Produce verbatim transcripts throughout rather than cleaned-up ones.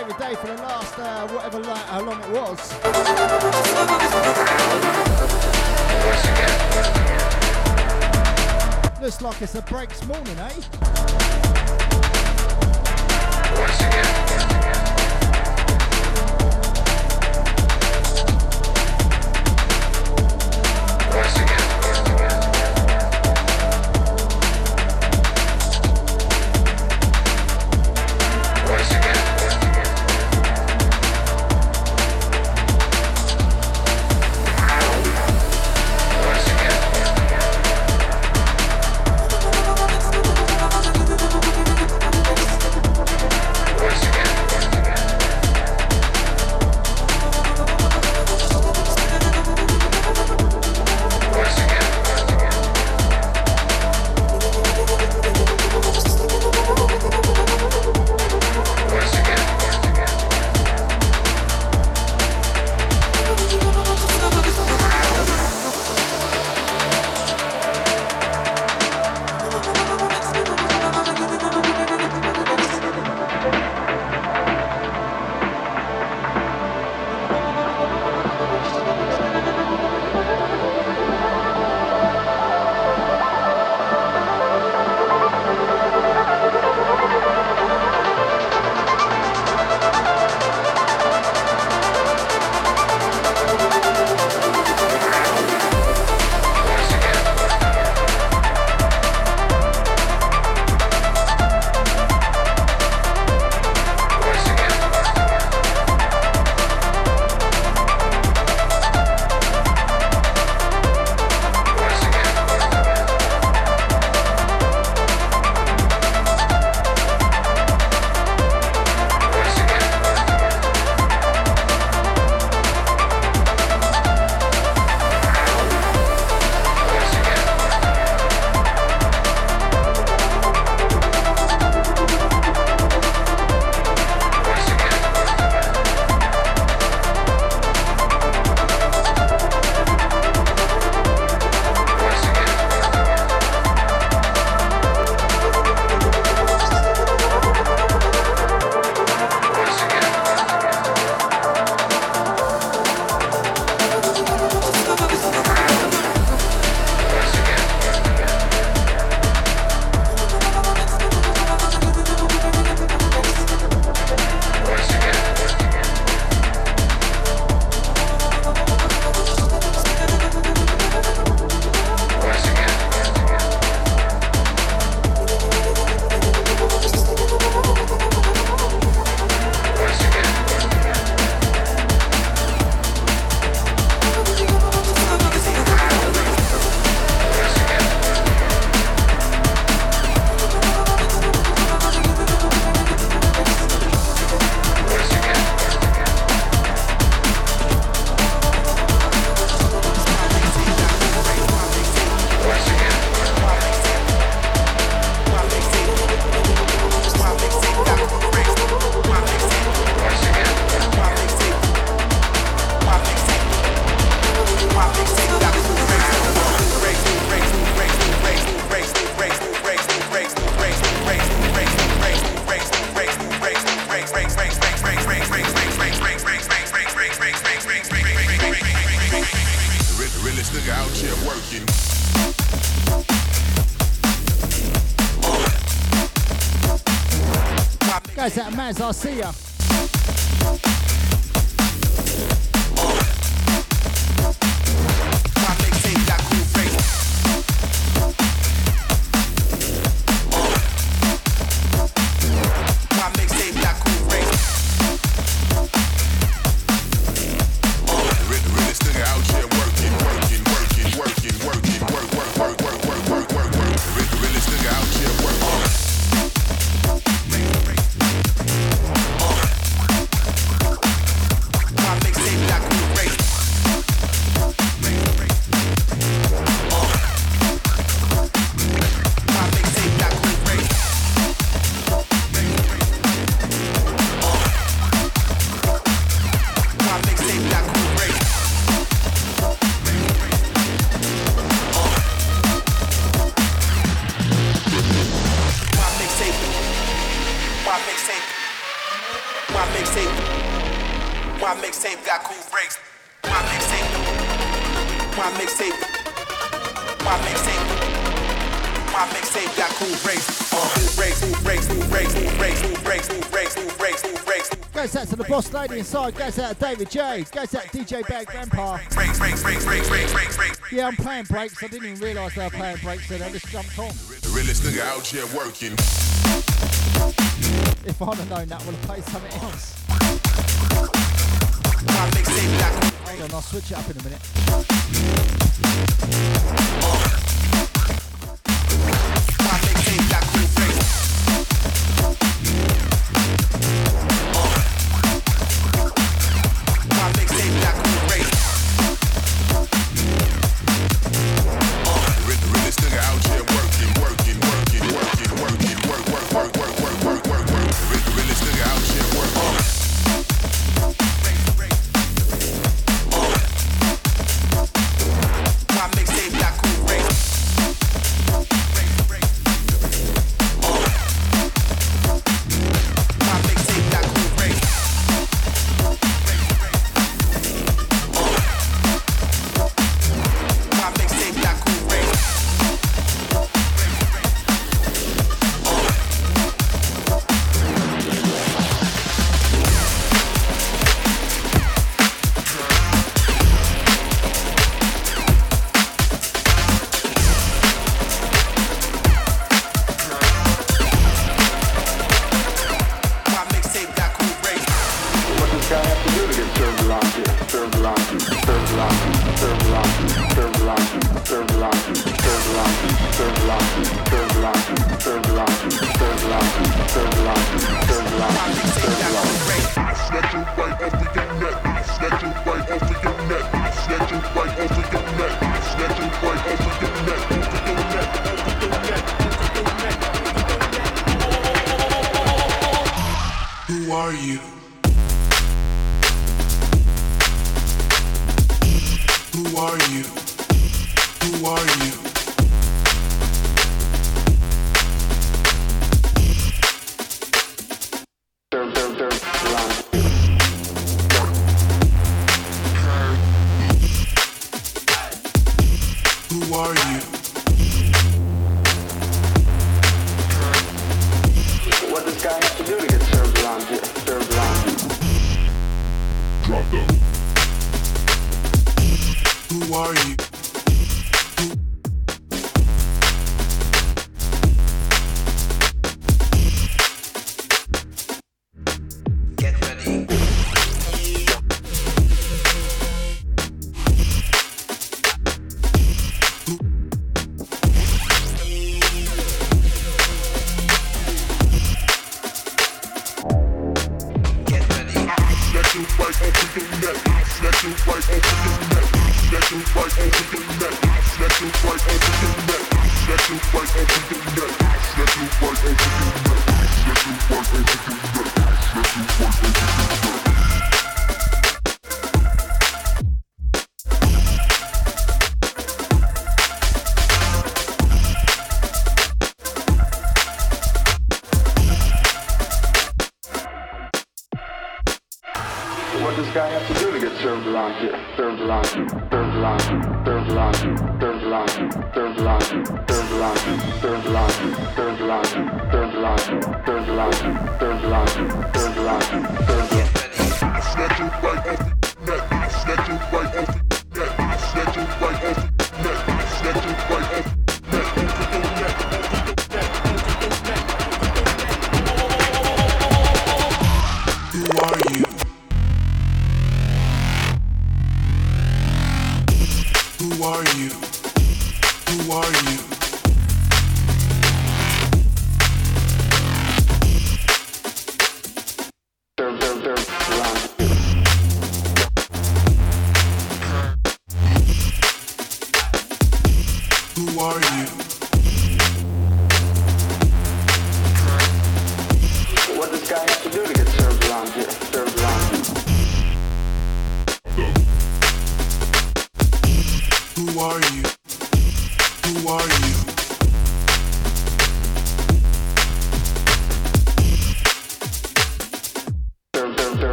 every day for the last uh, whatever light, how long it was. Looks like it's a breaks morning, eh? Once again. Maz, I'll see ya. Oh. Fusion Breaks. My mixtape. My mixtape. My mixtape. My mixtape got cool breaks. Uh, cool breaks, cool breaks, cool breaks, cool breaks, cool breaks, cool breaks, cool breaks, cool breaks. Goes out to the boss lady inside. Goes out to David James. Goes out to D J Bag Grandpa. Breaks, breaks, breaks, breaks, breaks, breaks, breaks. Yeah, I'm playing breaks. I didn't even realise they were playing breaks, so I just jumped on. The realest nigga out here working. If I'd have known that, I would have played something else. Hang on, I'll switch it up in a minute. The realest nigga out here working, working, working, working, working, work, work, work, work, work, work, work, work. The realest nigga out here working.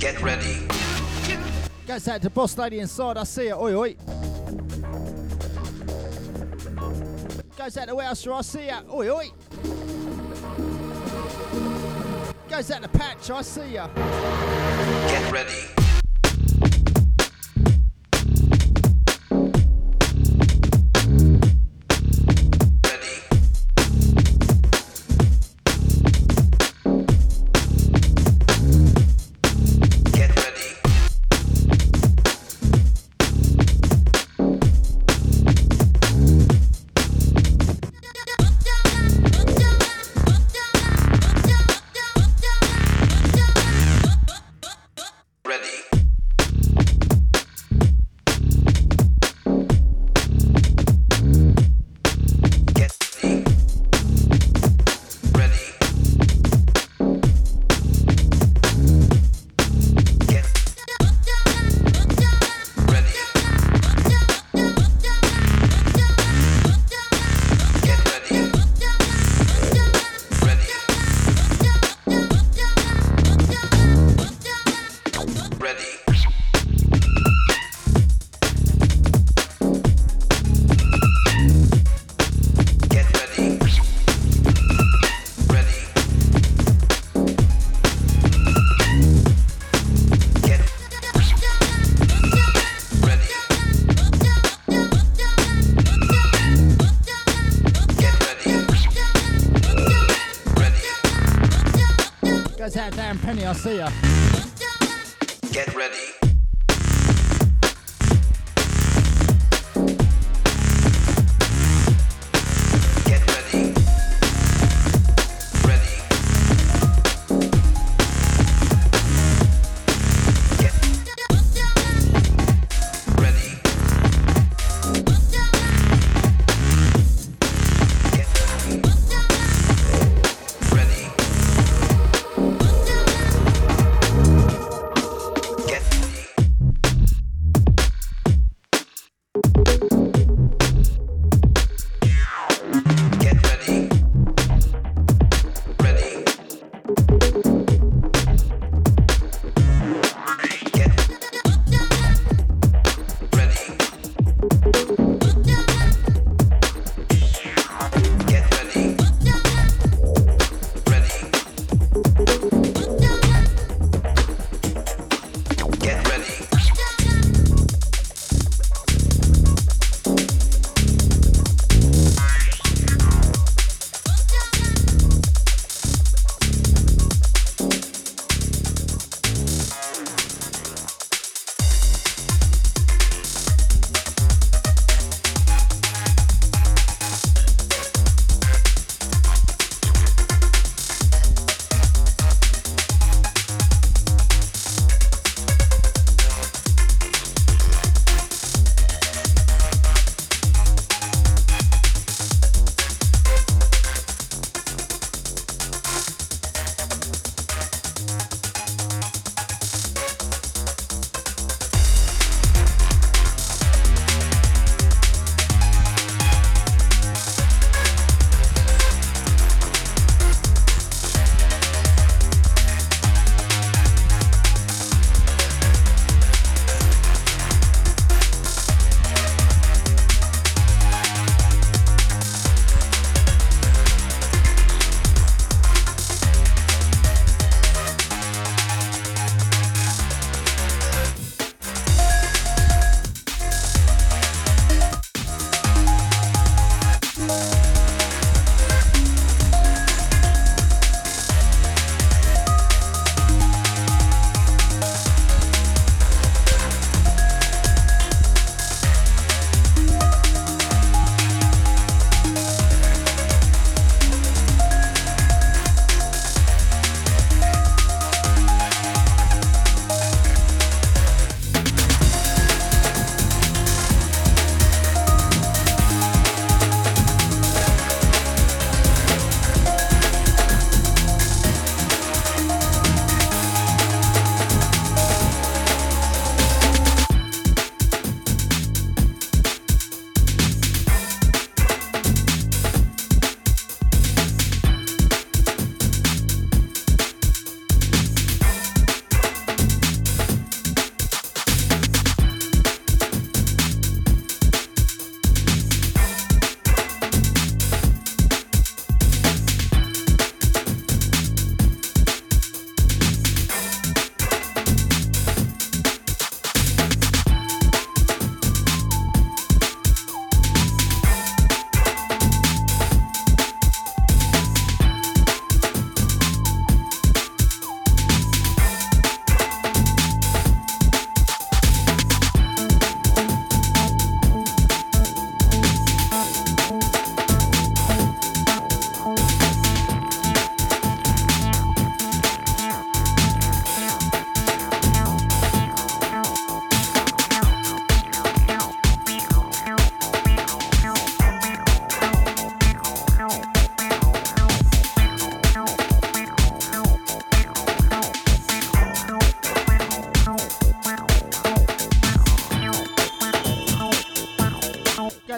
Get ready. Goes out to boss lady inside. I see her. Oi, oi. Goes out to warehouse. I see her. Oi, oi. Goes out to patch. I see her. Get ready. Penny, I'll see ya. Get ready. Get ready. Ready. Get ready. Get ready. Ready. Ready.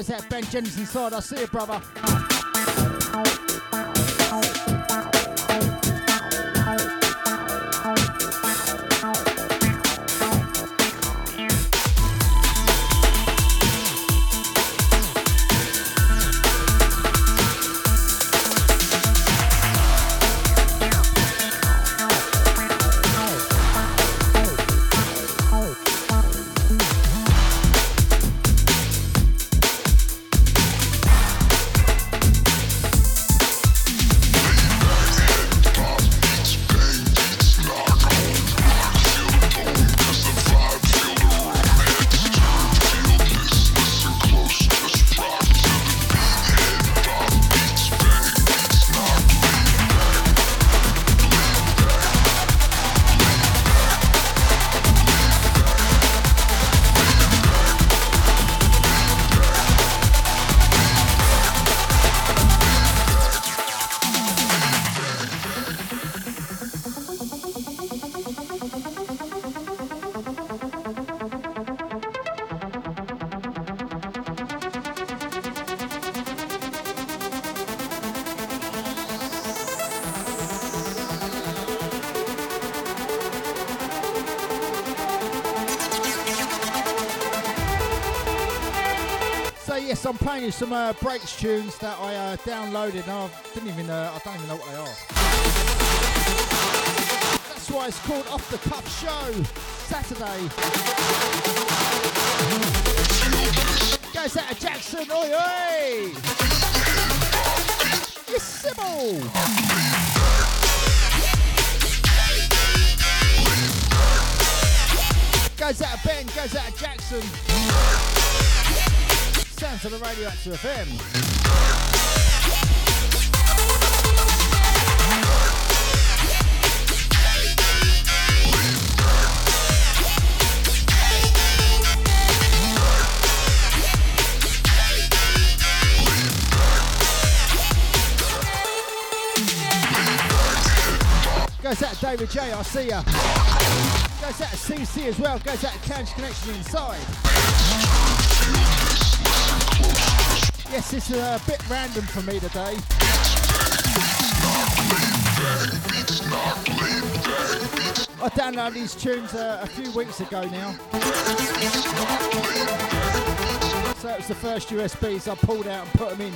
goes out Ben Jensen side. I see you, brother. I'm playing you some uh, breaks tunes that I uh, downloaded and I didn't even uh, I don't even know what they are. That's why it's called Off the Cuff Show Saturday. Goes out to Jackson, oi oi! It's Sybil. Goes out to Ben, goes out to Jackson. To the Radio X F M. Goes out to David J, I see ya. Goes out to C C as well, goes out to Tange Connection inside. Yes, it's a bit random for me today. I downloaded these tunes uh, a few weeks ago now. So it was the first U S Bs I pulled out and put them in.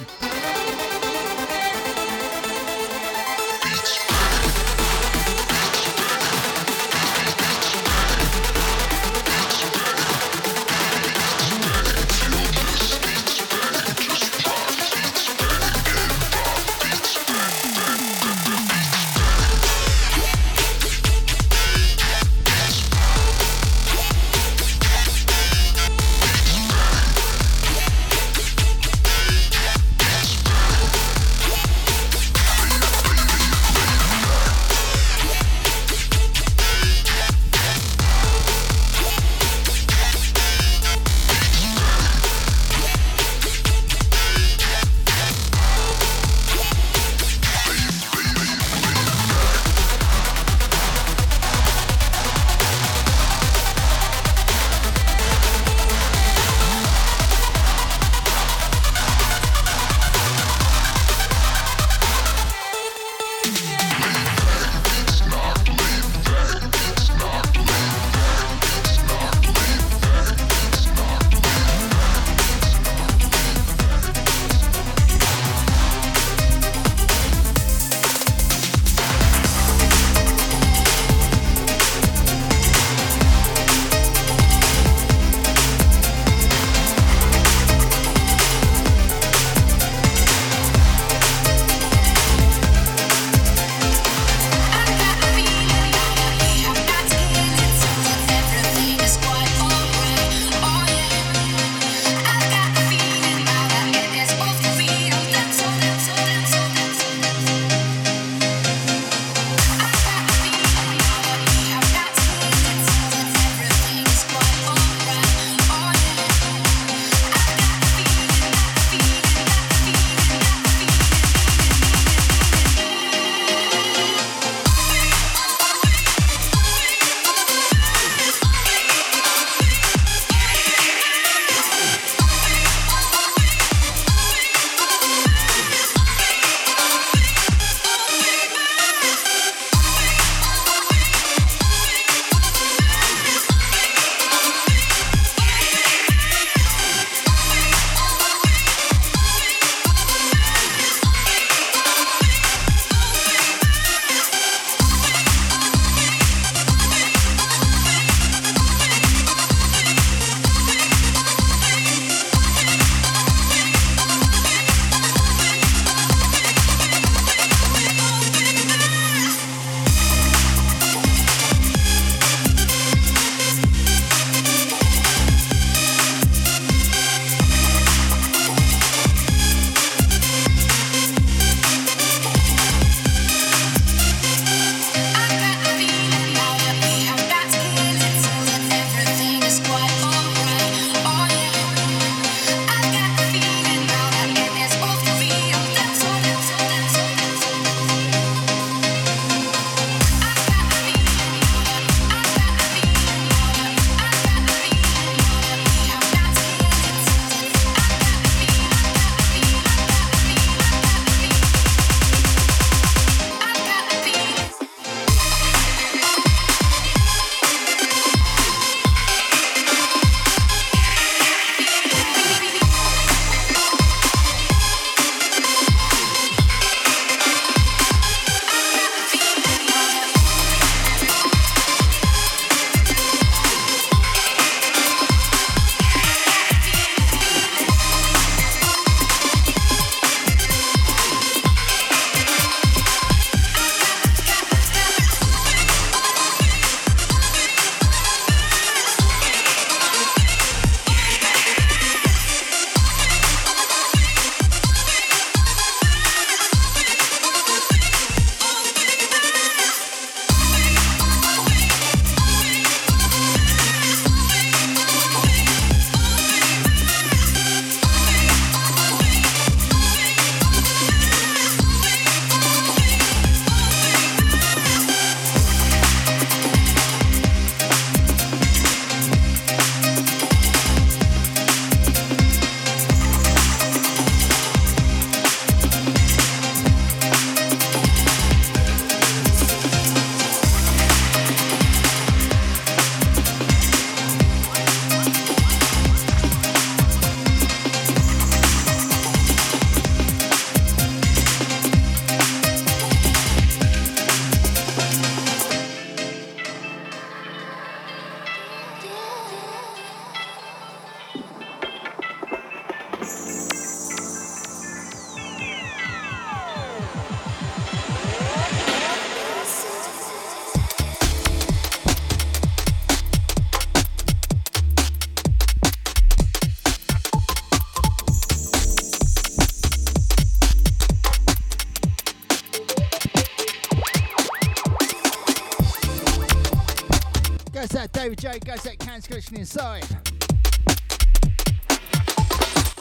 J goes that Cairns Collection inside.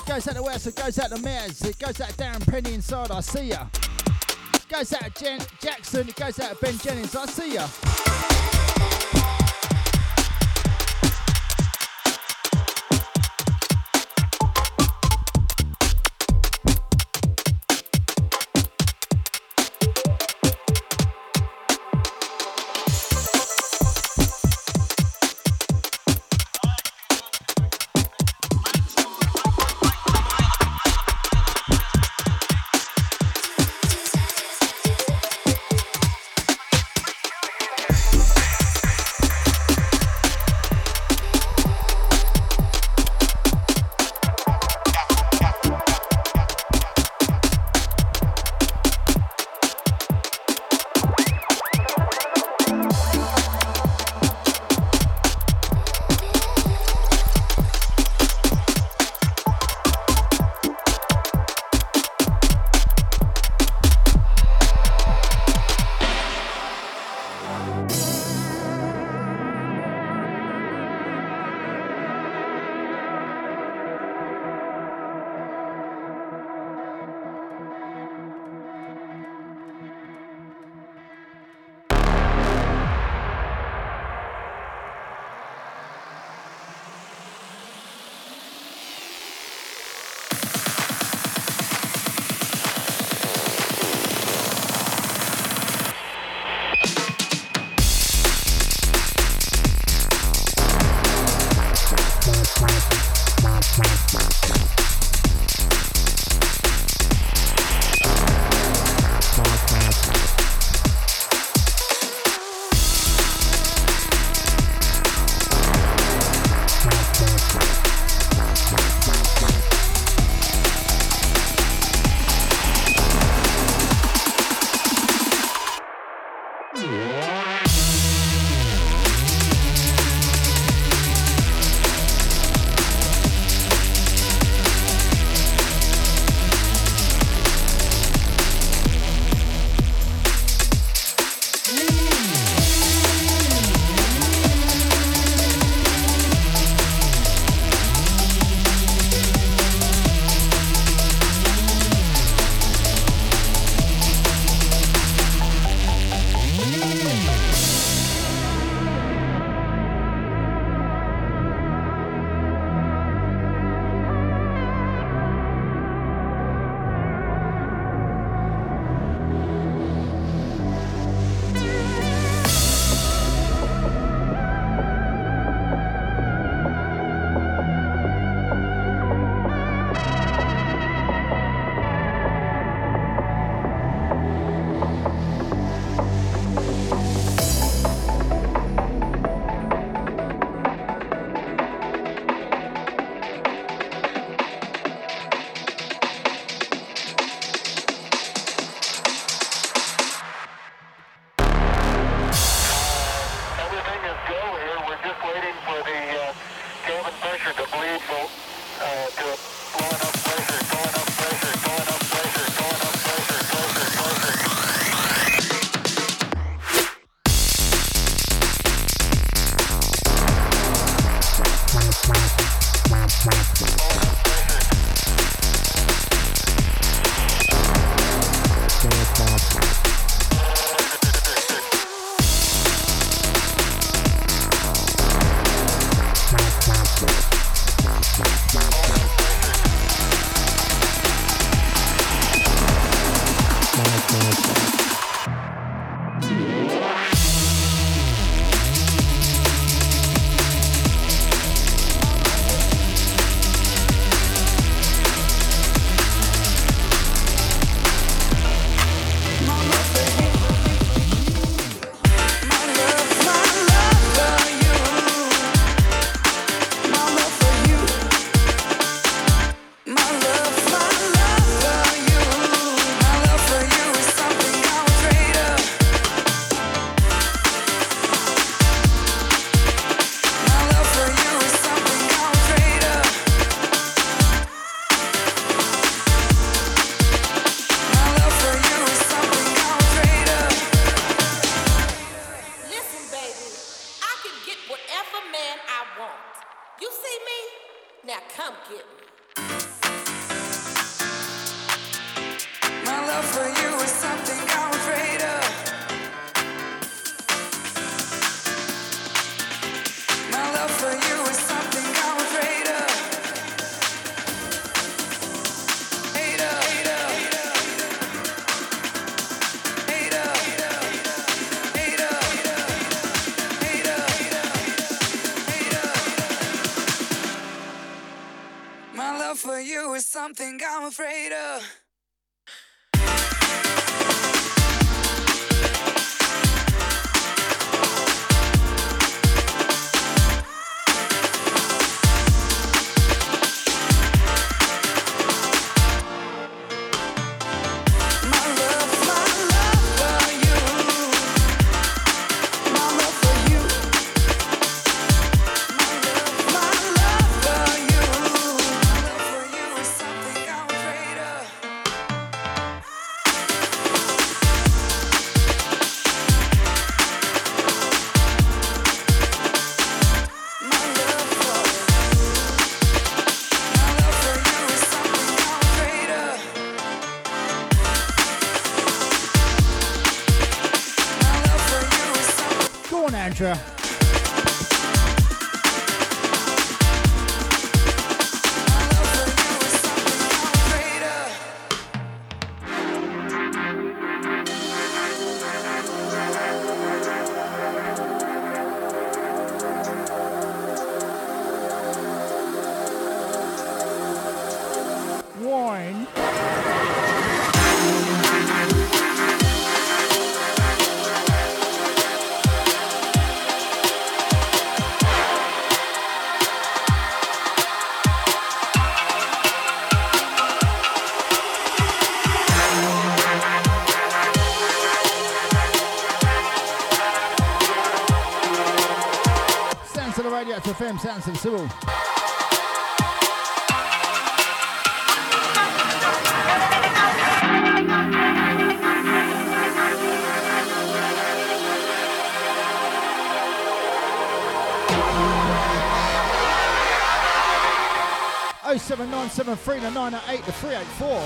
Goes out to West, it goes out to Mears, it goes out to Darren Penny inside, I see ya. Goes out to Jen Jackson, it goes out to Ben Jennings, I see ya. Mama. see me? Now come get me. My love for you is something I'm afraid of. My love for you is something I'm afraid of. For you is something I'm afraid of. F M sounds of Sybil. Oh seven nine seven three nine nine eight the three eight four.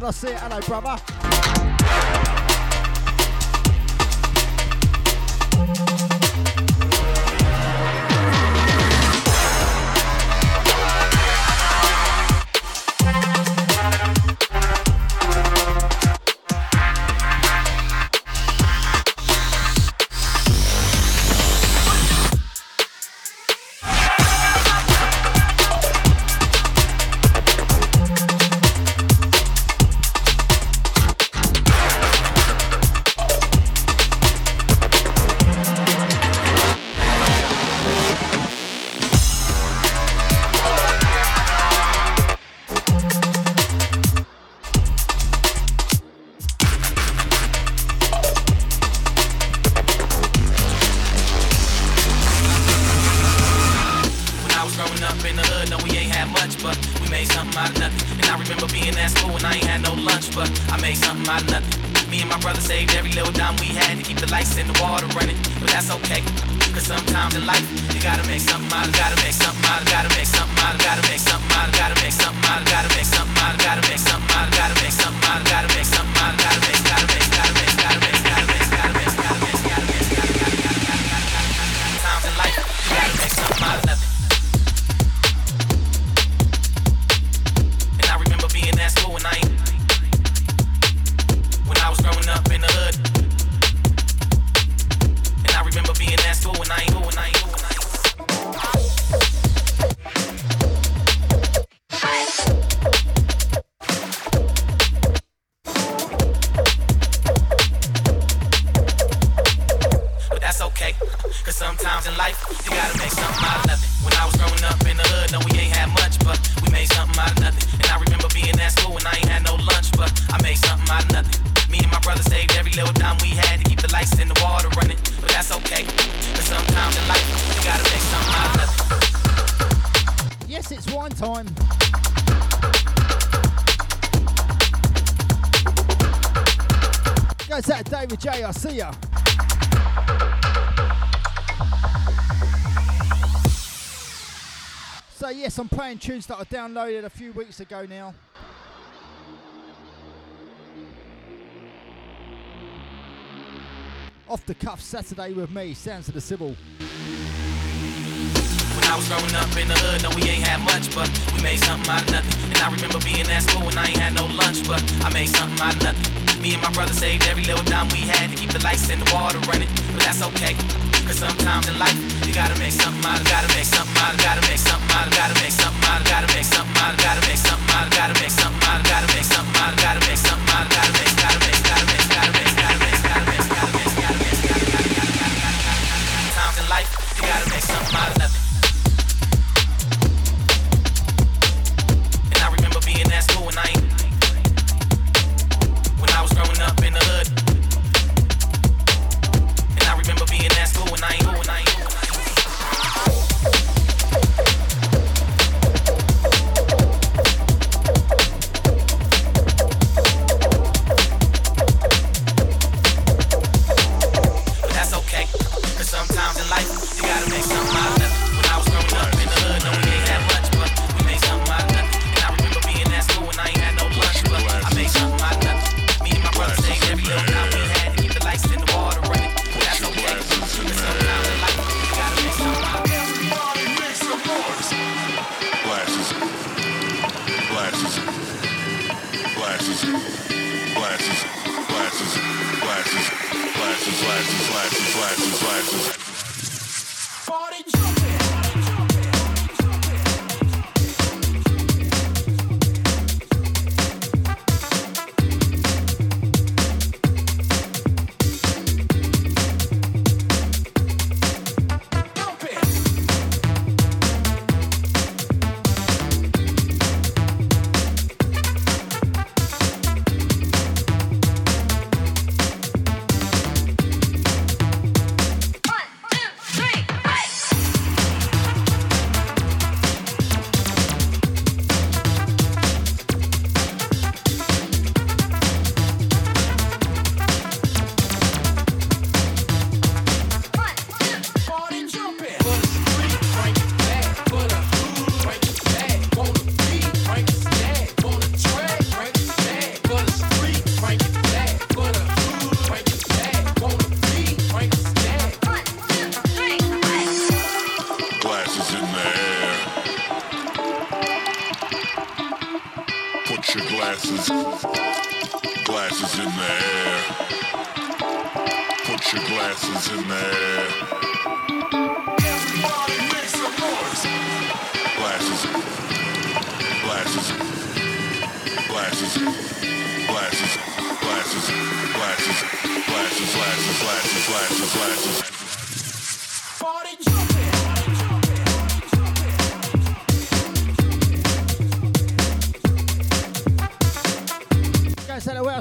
I say hello, brother. fuck. I made something out of nothing. Me and my brother saved every little dime we had to keep the lights and the water running. But that's okay, cause sometimes in life, you gotta make something out of, gotta make something out of, gotta make something out of, gotta make something out of, gotta make something out of, gotta make something out of, gotta make something out of, gotta make something out of, gotta make something out of, gotta make, gotta make, gotta make, gotta make, gotta make, gotta make, gotta make, gotta make, gotta make, times in life, you gotta make something out of nothing. And I remember being at school when I when I was growing up in the hood. Remember being at school and I ain't doing, I ain't doing, I ain't But that's okay, cause sometimes in life, you gotta make something out of nothing. When I was growing up in the hood, no, we ain't had much, but we made something out of nothing. And I remember being at school and I ain't had no lunch, but I made something out of nothing. Me and my brother saved every little dime we had to keep the lights and the water running. But that's okay, cause sometimes in life, you gotta make something out of nothing. Yes, it's wine time. Goes out to David J, I see ya. So yes, I'm playing tunes that I downloaded a few weeks ago now. Off the Cuff Saturday with me, Sounds of the Sybil. When I was growing up in the hood, no, we ain't had much, but we made something out of nothing. And I remember being at school and I ain't had no lunch, but I made something out of nothing. Me and my brother saved every little dime we had to keep the lights and the water running, but that's okay, cause sometimes in life, you gotta make something out of, gotta make something out of, gotta make something out of, gotta make something out of, gotta make something out of, gotta make something out of, gotta make something out of, gotta make something out of, gotta make something out of, gotta make, gotta make, gotta make, gotta make, gotta make, gotta make, gotta make. In life, you gotta make something out of nothing. And I remember being at school and I ain't when I was growing up in the hood. And I remember being at school and I ain't when I ain't.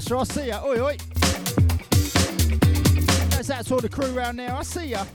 I see ya, oi oi. That's that's all the crew round now, I see ya.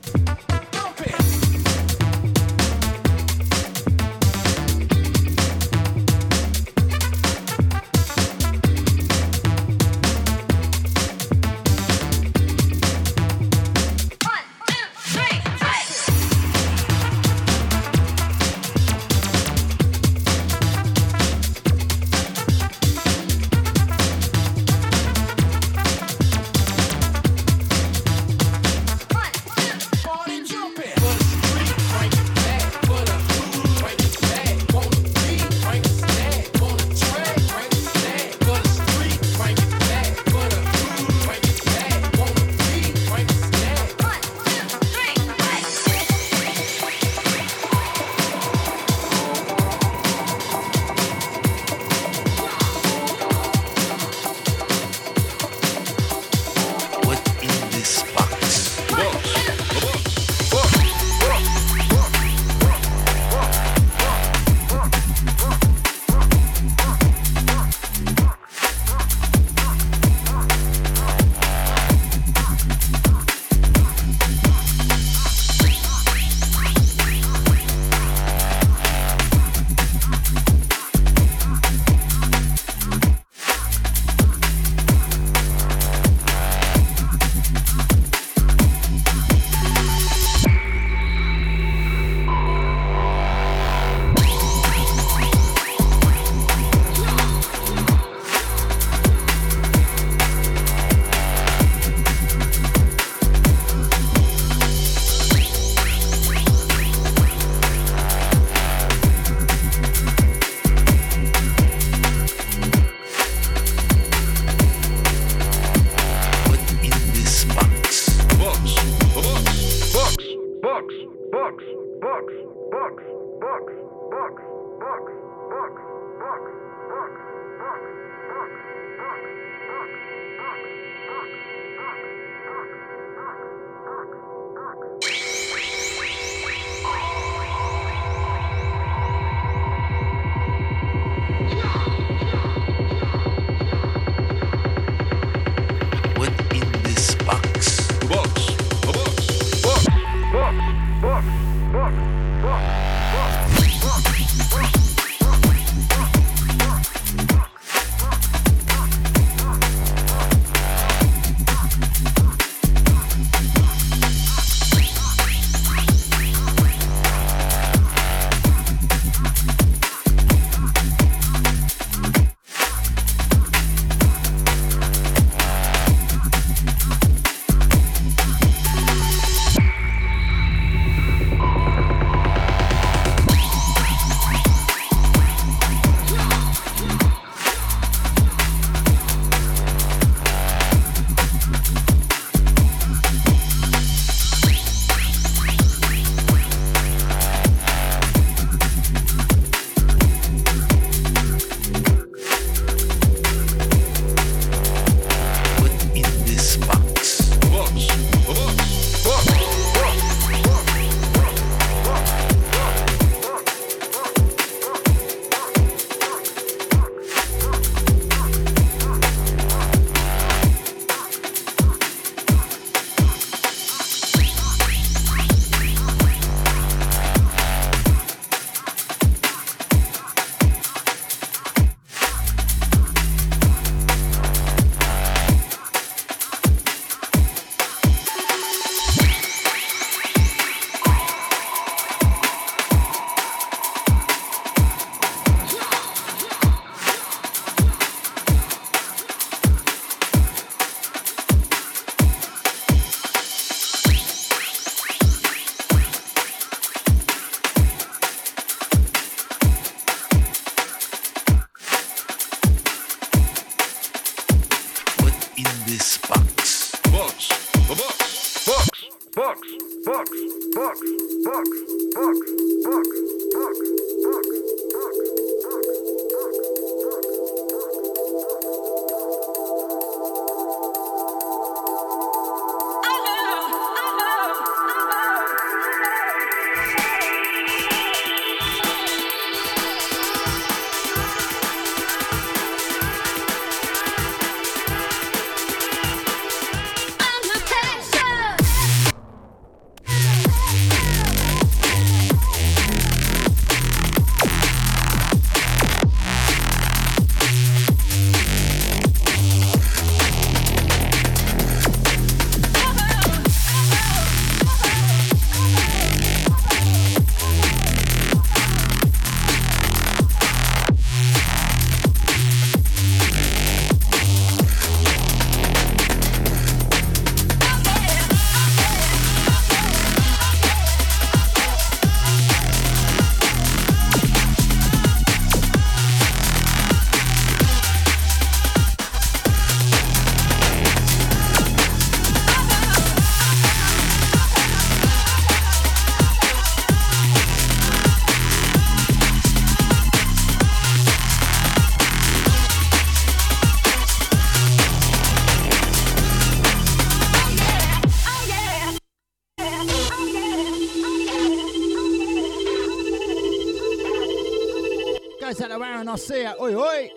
I'll see ya. Oi, oi.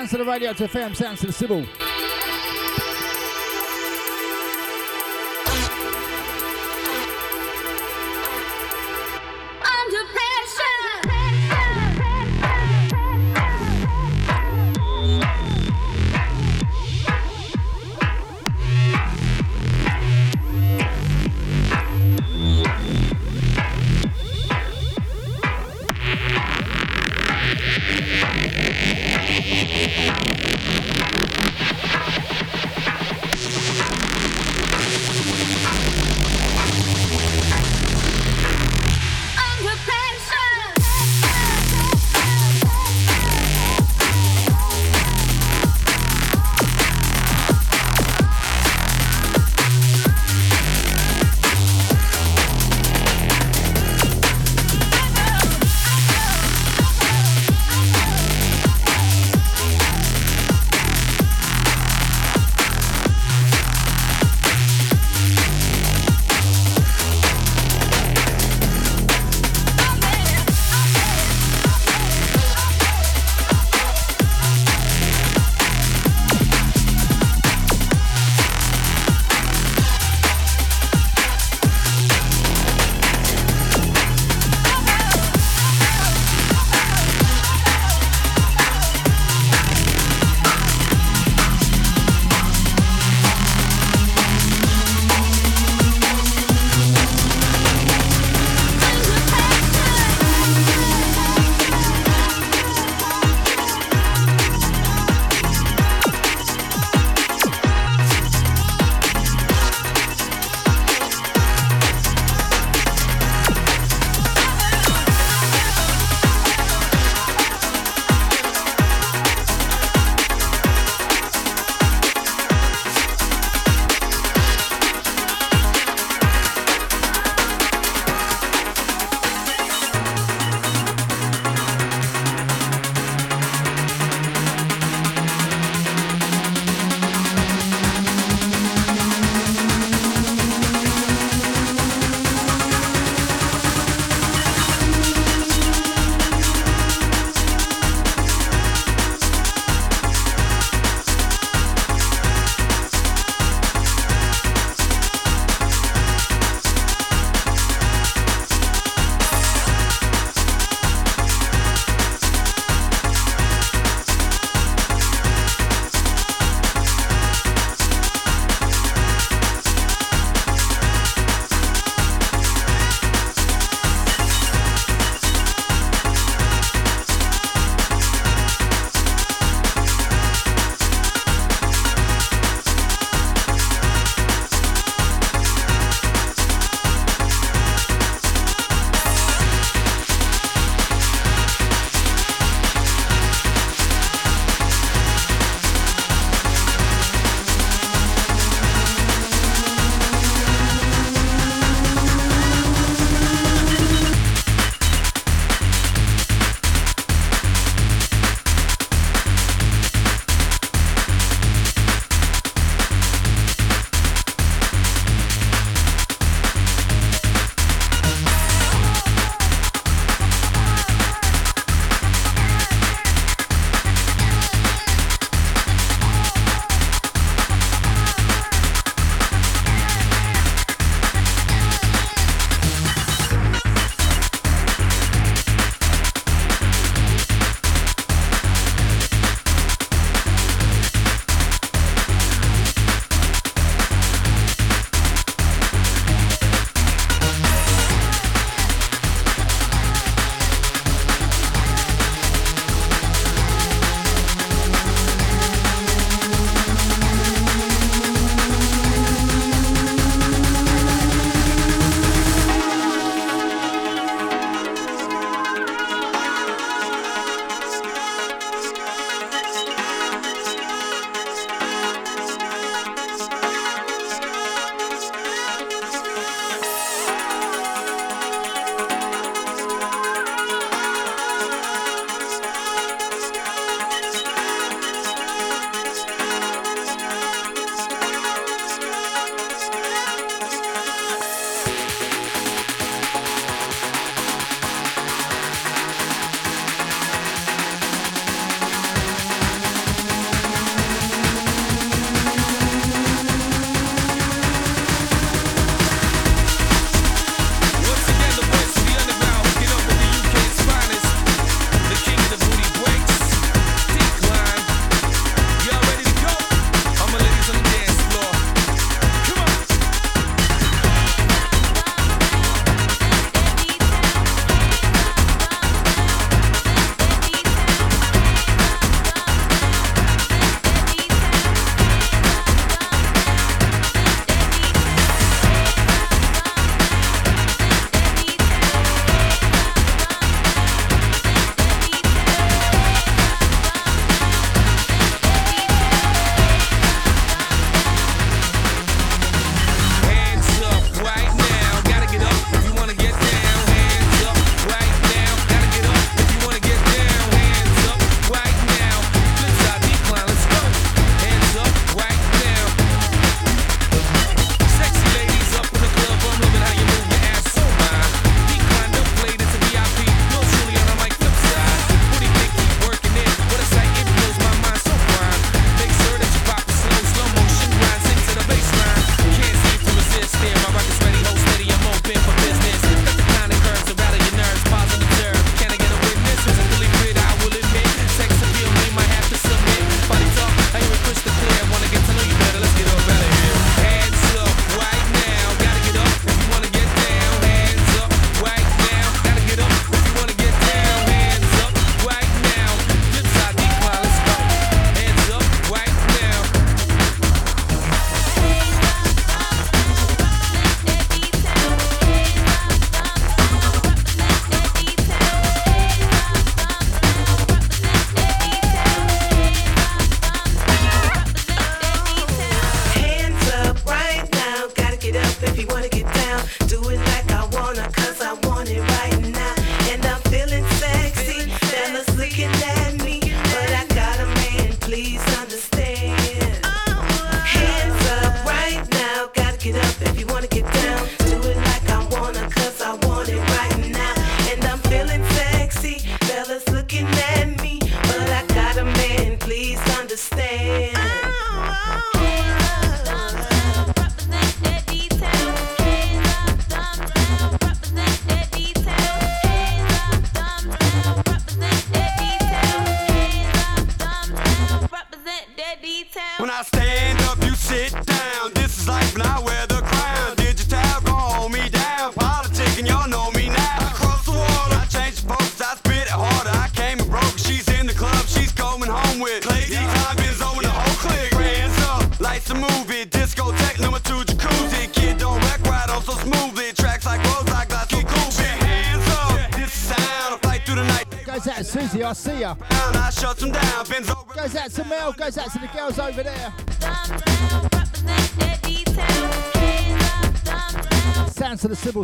Sounds to the Radio X F M, sounds to the Sybil.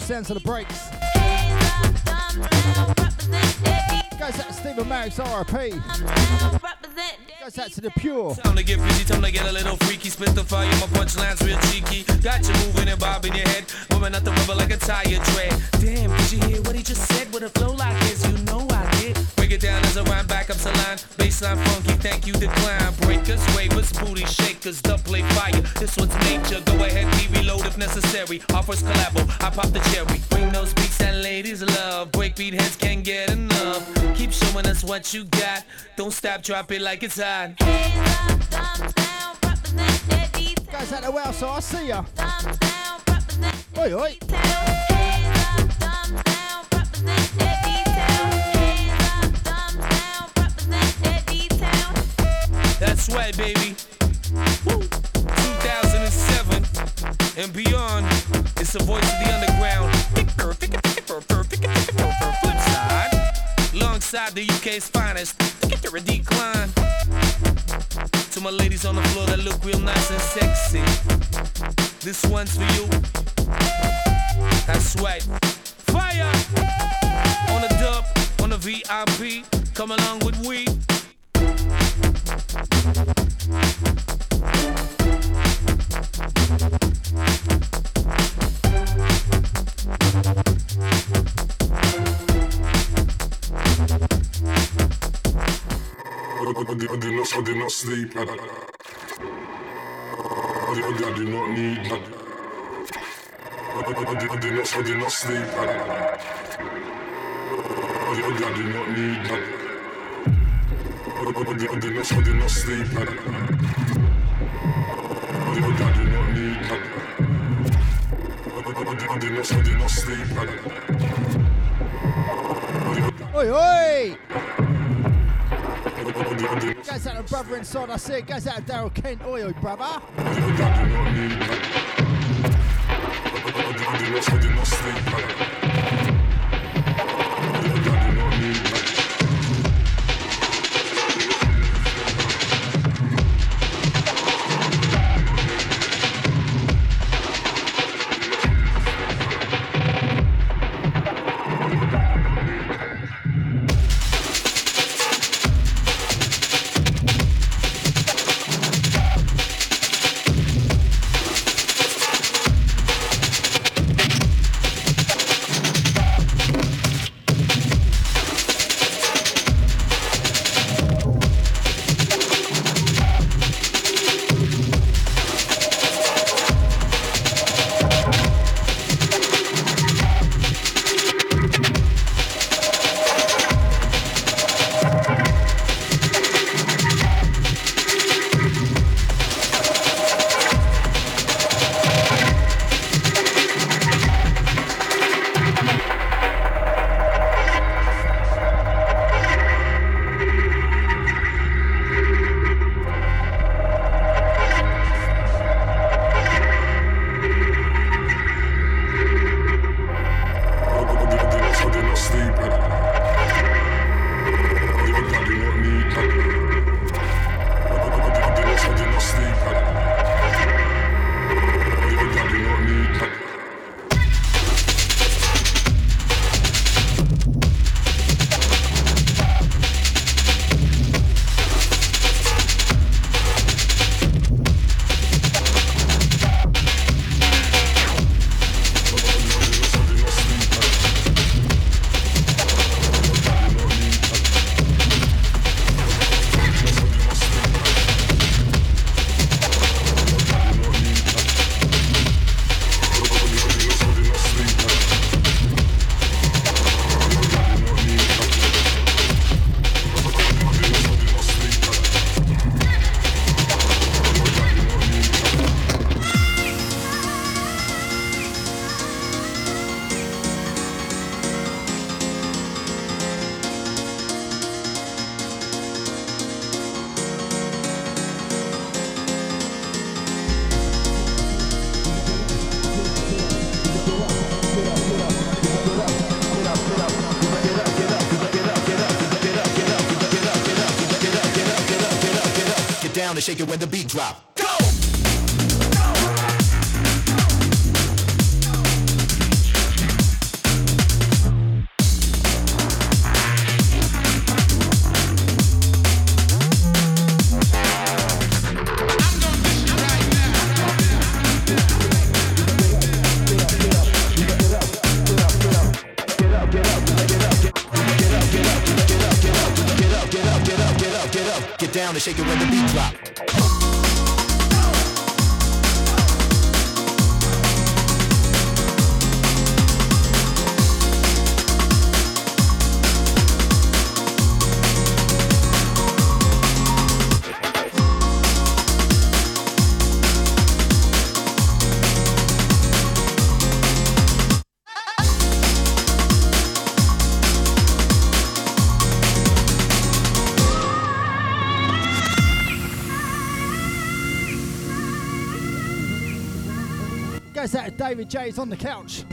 Sounds of the breaks. Goes out to Stephen Marrick's R I P. Goes out to the Pure. Time to get busy, time to get a little freaky. Split the fire, my punchline's real cheeky. Got you moving and bobbing your head. Woman out the rubber like a tire tread. Damn, did you hear what he just said? What a flow like is, you know I did. Break it down as a rhyme, back up to line. Baseline funky, thank you, decline. Breakers, wavers, booty shakers, double play fire. This one's nature, go ahead, be reload if necessary. Our first collabo, I pop the cherry. Bring those beats that ladies love. Breakbeat heads can't get enough. Keep showing us what you got. Don't stop, drop it like it's hot. Hands up, thumbs down, represent that detail. Guys out the well, so I see ya. Thumbs down, represent that detail. Oi, oi. Hands up, thumbs down, represent that detail. Hands up, thumbs down, represent that detail. That's right, baby. Woo. two thousand seven and beyond, it's the voice of the underground. Flip side, alongside the U K's finest. Get to a decline. To my ladies on the floor that look real nice and sexy, this one's for you. That's right. Fire on the dub, on the V I P. Come along with we. I did, I did not, I did not sleep. I, I, I, I did not need. I, I, I, did, I did not, I did not sleep. I, I, I, I did not need. I, I, I, did, I did not, I did not sleep. I, I, I did not need. I, I, I did not, I did not sleep. Oi, oi! Guys out of brother inside, I see it. Guys out of Daryl Kent, oi, oi, brother. down and shake it when the beat drop. Go! Down and shake it when the beat drop. That David J's on the couch.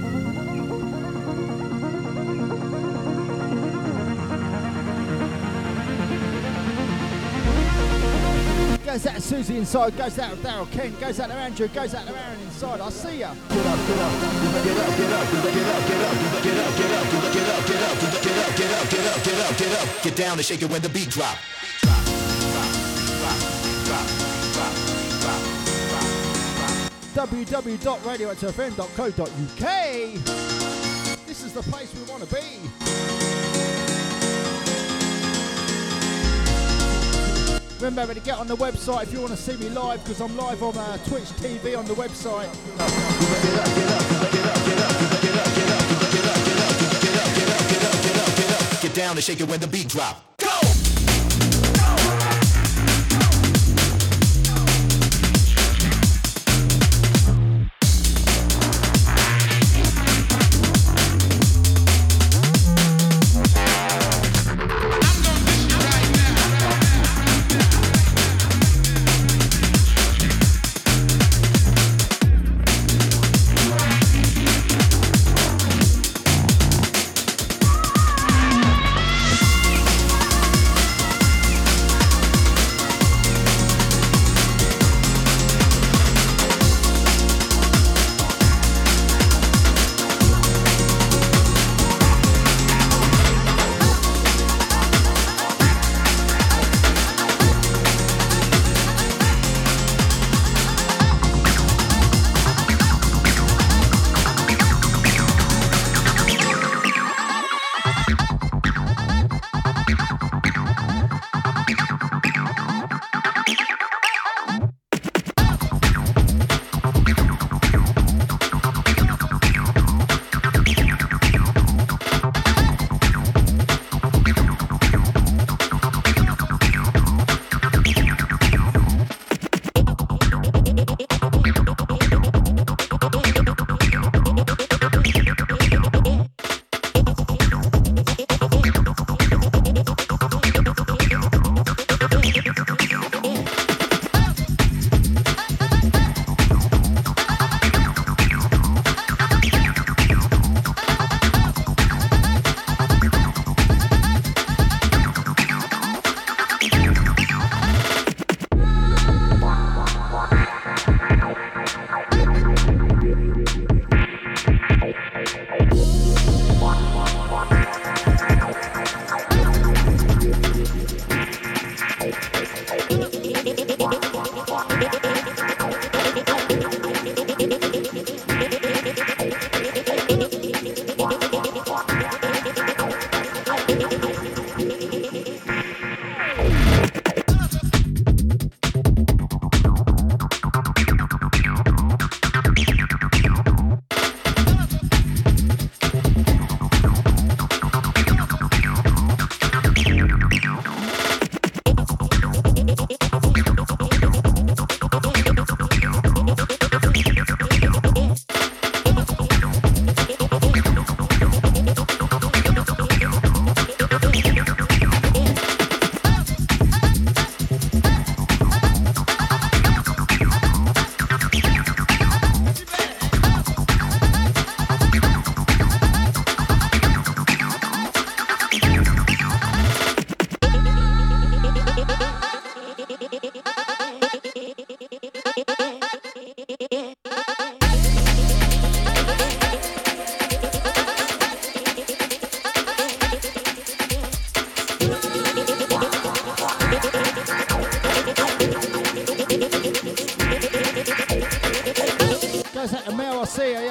Goes out to Susie inside, goes out to Daryl Ken, goes out to Andrew, goes out to Aaron inside. I see ya. Get up, get up, get up, get up, get up, get up, get up, get up, get up, get up, get up, get up, get up, get up, get up. Get down and shake it when the beat drop. Drop, drop, drop, drop, drop, drop. w w w dot radio x f m dot co dot u k. This is the place we want to be. Remember to get on the website if you want to see me live, because I'm live on uh, Twitch T V on the website. Get down and shake it when the beat drop.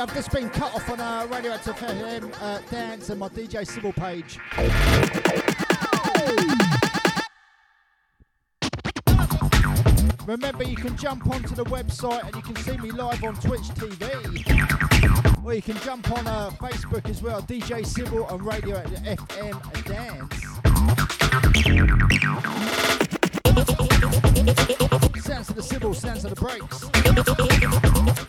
I've just been cut off on uh, Radio X F M uh, dance and my D J Sybil page. Remember, you can jump onto the website and you can see me live on Twitch T V. Or you can jump on uh, Facebook as well, D J Sybil and Radio X F M dance. Sounds of the Sybil, sounds of the breaks.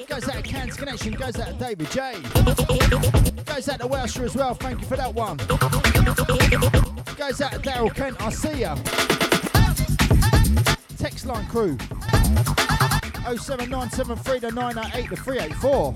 Goes out to Cans Connection, goes out to David J. Goes out to Welsher as well, thank you for that one. Goes out to Daryl Kent, I see ya. Text line crew oh seven nine seven three nine oh eight three eight four.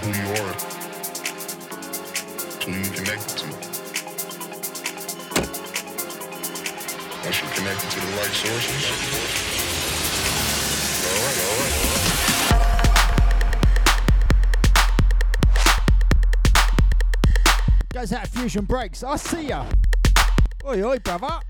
who you are, to who you connected to. Once you're connected to the right sources, all right, all right, all right. Goes out Fusion Breaks. I see ya. Oi, oi, brother.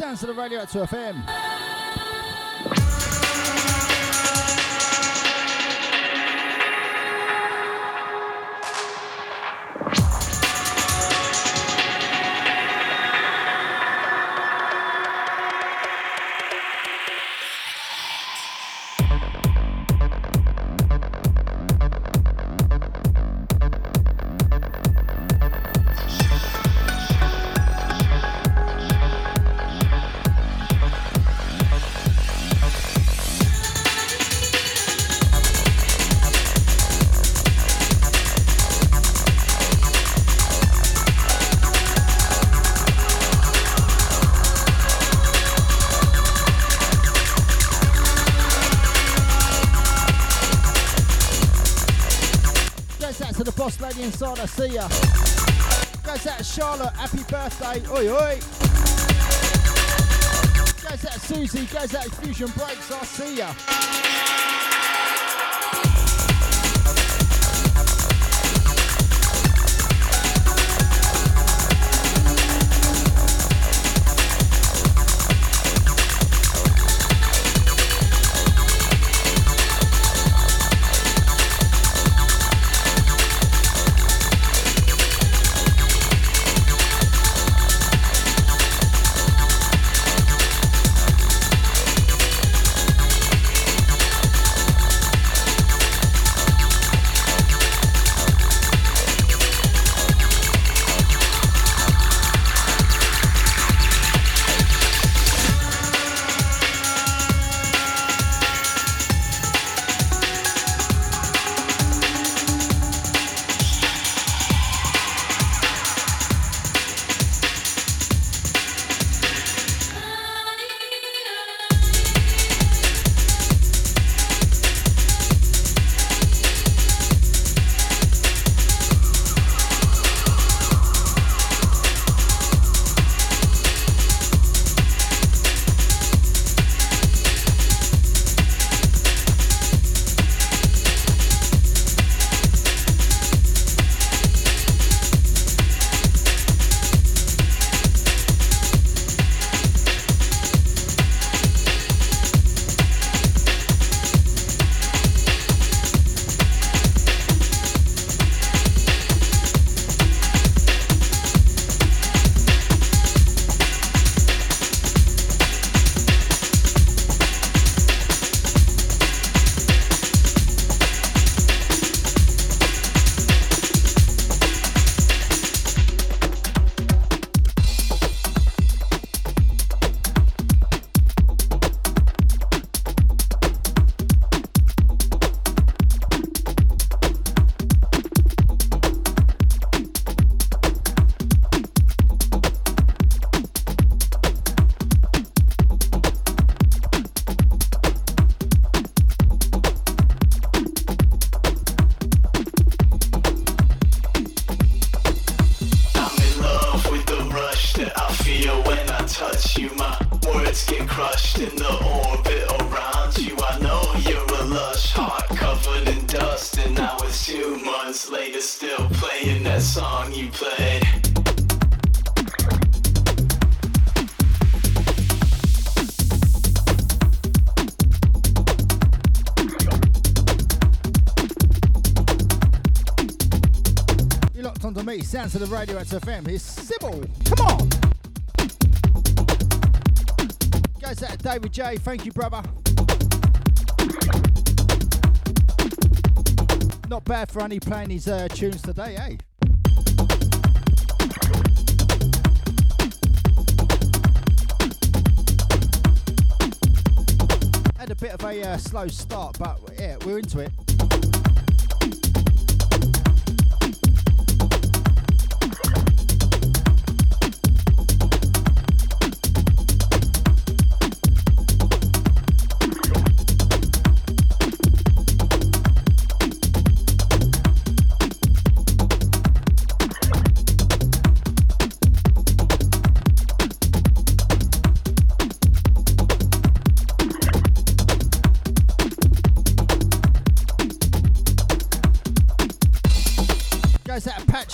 sounds to the Radio X F M. Inside, I see ya. Goes out to Charlotte, happy birthday, oi oi. Goes out to Susie, goes out to Fusion Breaks, I see ya. Sounds of the Radio X F M, here's Sybil, come on! Goes out to David J, thank you brother. Not bad for only playing his uh, tunes today, eh? Had a bit of a uh, slow start, but yeah, we're into it.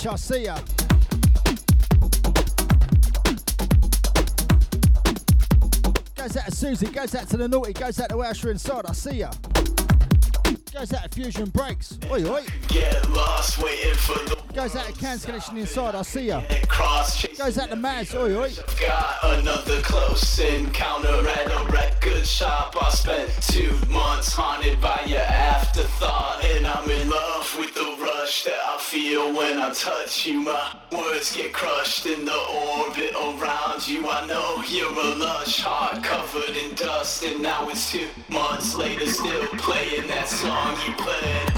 I see ya. Goes out to Susie, goes out to the Naughty, goes out to Asher Inside, I see ya. Goes out to Fusion Breaks, oi oi. Get lost waiting for the goes out to Cans Connection Inside, I see ya. Goes out to Mads, oi oi. Got another close encounter at a record shop. I spent two months haunted by your afterthought, and I'm in love with the rush that I feel when I touch you. My words get crushed in the orbit around you. I know you're a lush heart covered in dust, and now it's two months later, still playing that song you played.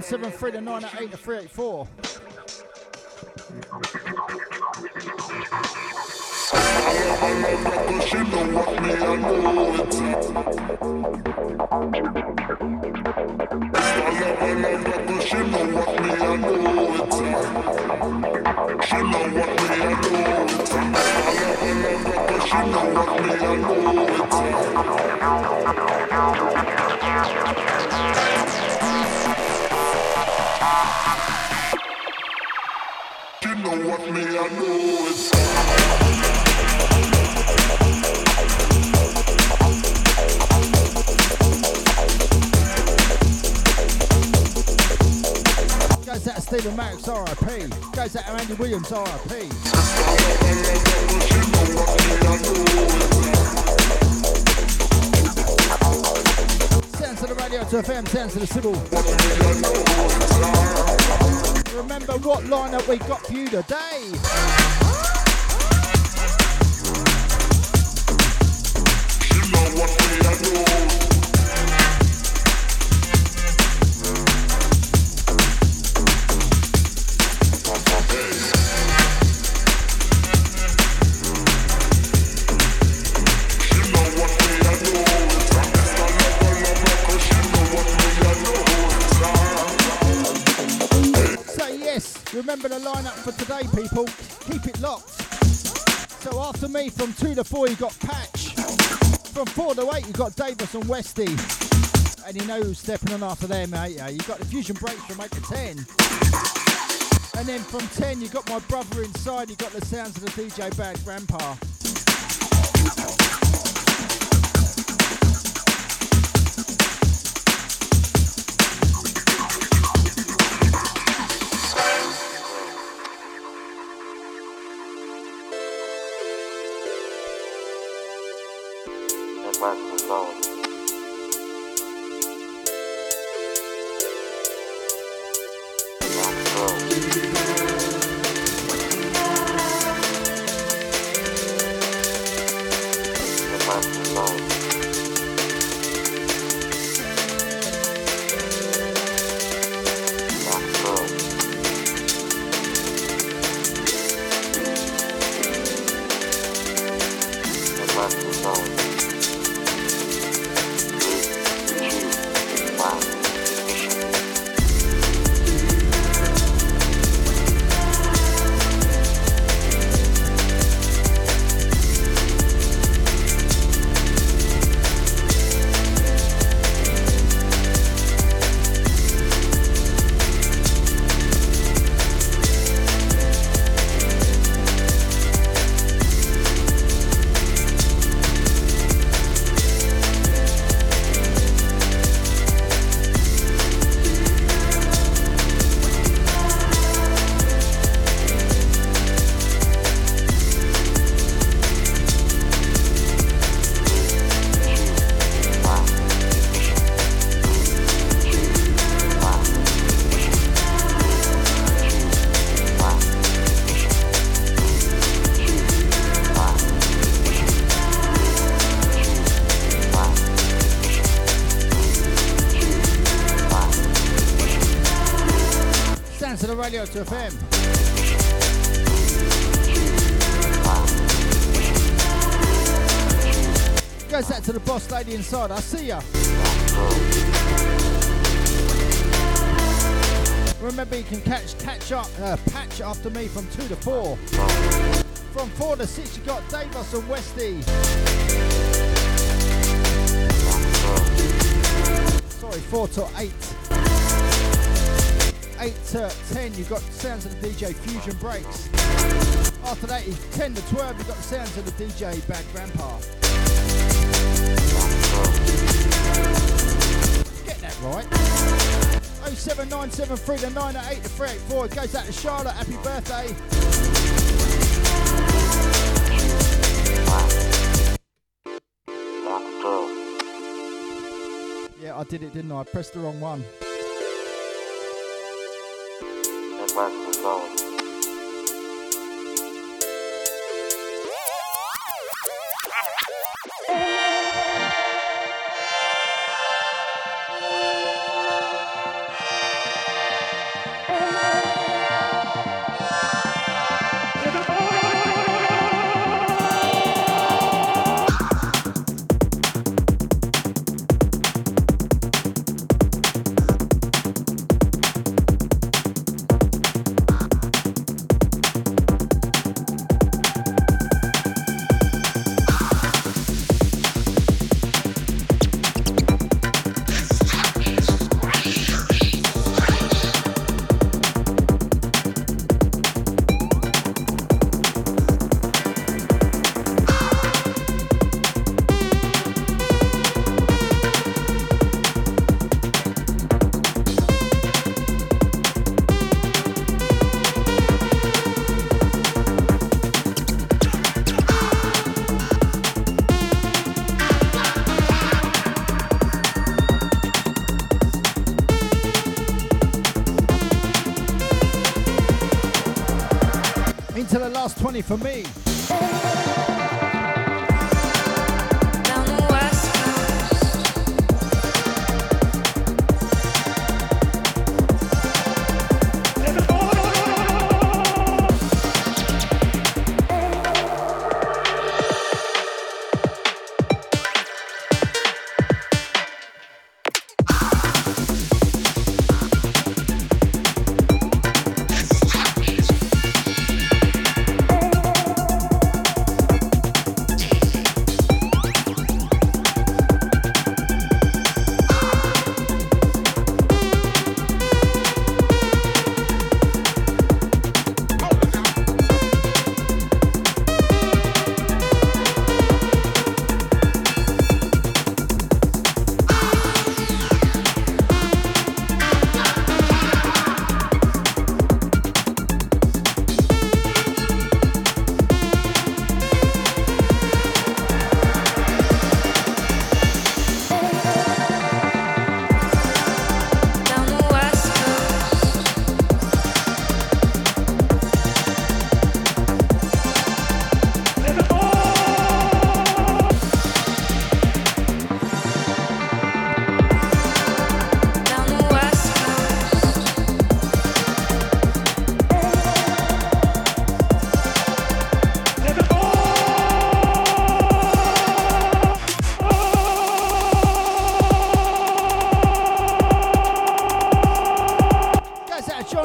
seven three to nine eight to three eight four. Williams R I P. Sounds to the Radio X F M, sounds to the Sybil. Remember what lineup we got for you today. Remember the lineup for today, people. Keep it locked. So after me, from two to four, you got Patch. From four to eight, you got Davis and Westy. And you know who's stepping on after them, mate. You got the Fusion Breaks from eight to ten. And then from ten, you got my brother inside. You got the sounds of the D J Bad Grandpa. Radio X F M. Goes out to the boss lady inside. I see ya. Remember, you can catch catch up uh, Patch after me from two to four. From four to six, you got Davos and Westy. Sorry, four to eight. eight to ten, you've got the sounds of the D J Fusion Breaks. After that, it's ten to twelve, you've got the sounds of the D J Bad Grandpa. Get that right. oh seven nine seven three to nine at eight to three eight four. It goes out to Charlotte. Happy birthday. Yeah, I did it, didn't I? I pressed the wrong one. twenty for me.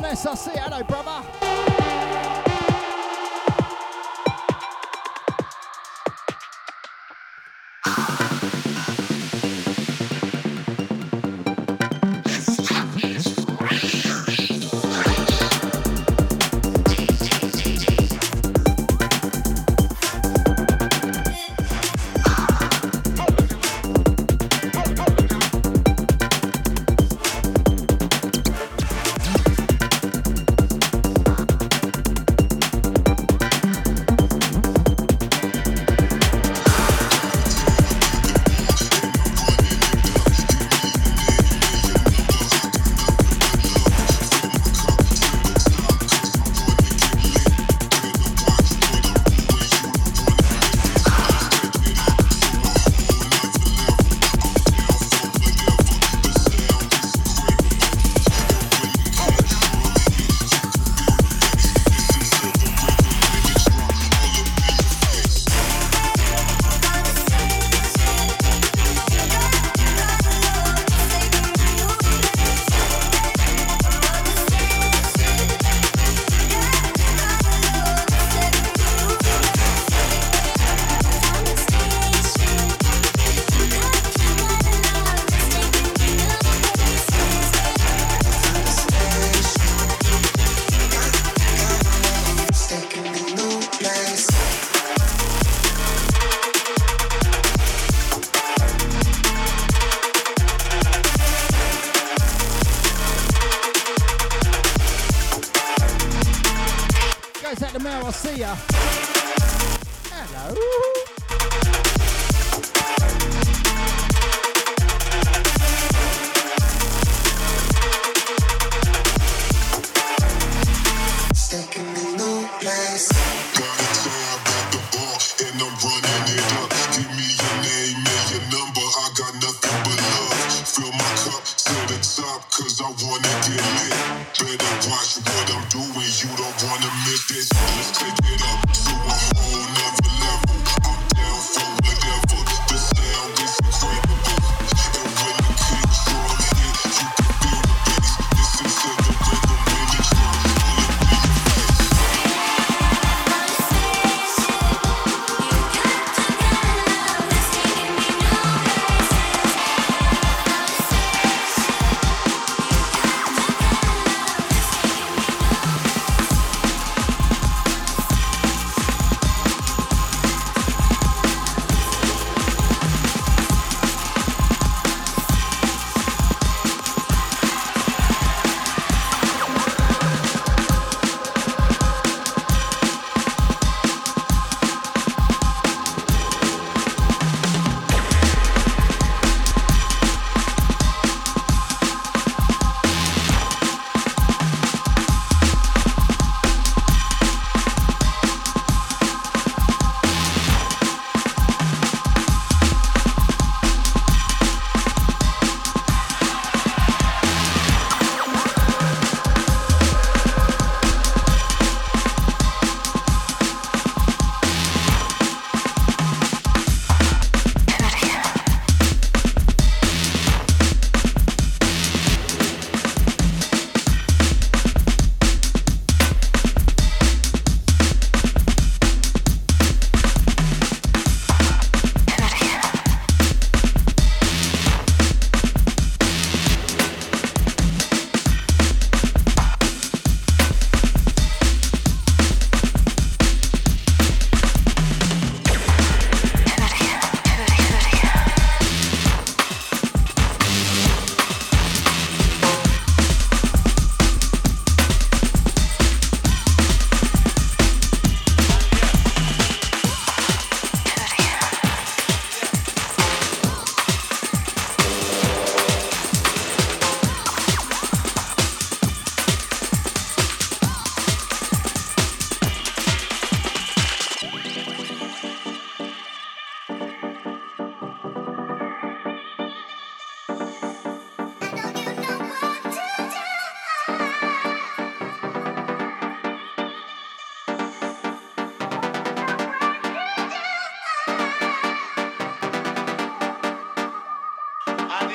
on S R C. Hello, brother.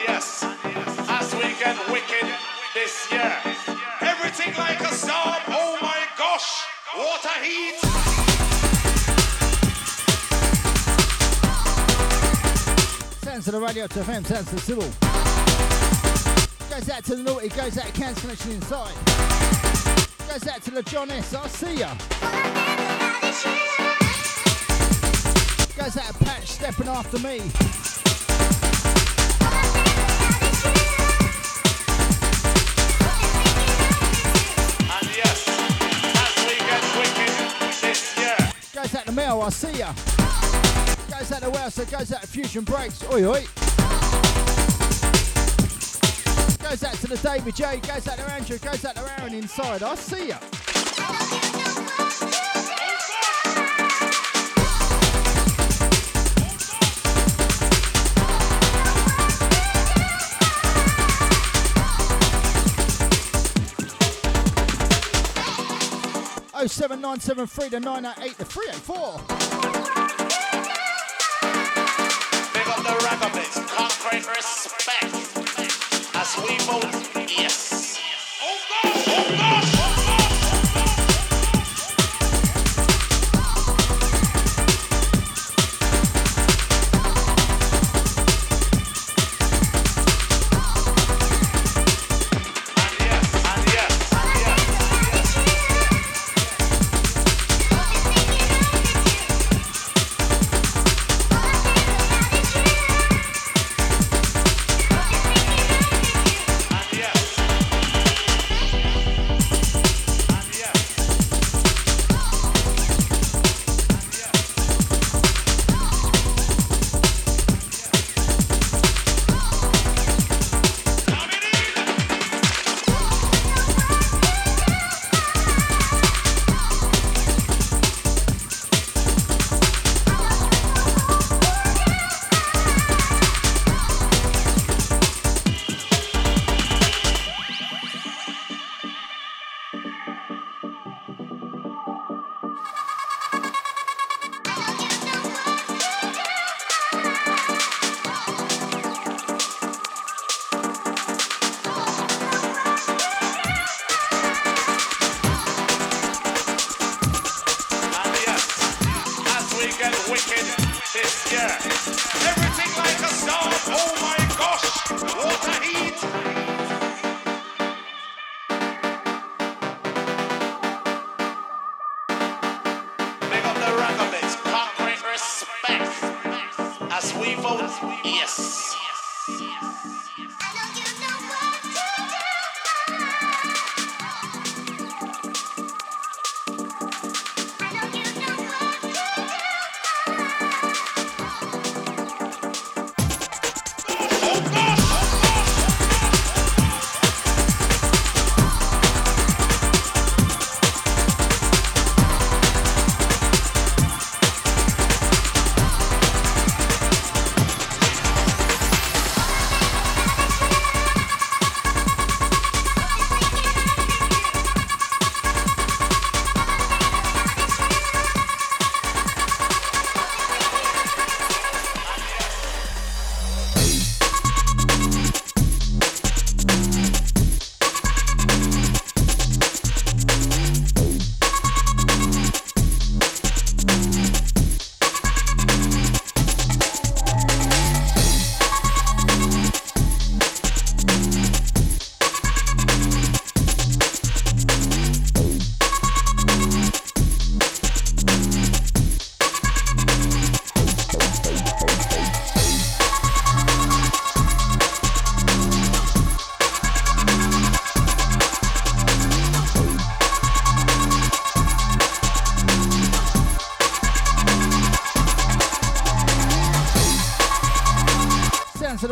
Yes, as we get wicked this year, everything melting like a star. Oh my gosh, what a heat! To the Radio X F M, sounds to Sybil. Goes out to the Naughty, goes out to Cans Connection Inside. Goes out to the John S, I'll see ya. Goes out to Patch, stepping after me. And yes, as we get wicked this year. Goes out to Mel, I'll see ya. Goes out to Wells, so goes out to Fusion Breaks, oi oi. Goes out to the David J, goes out to Andrew, goes out to Aaron Inside, I'll see ya. oh seven nine seven three to nine eight eight to three eight four. The record plays concrete respect as we move. Yes. Oh God! Oh God! And yes, and yes, and yes, and yes.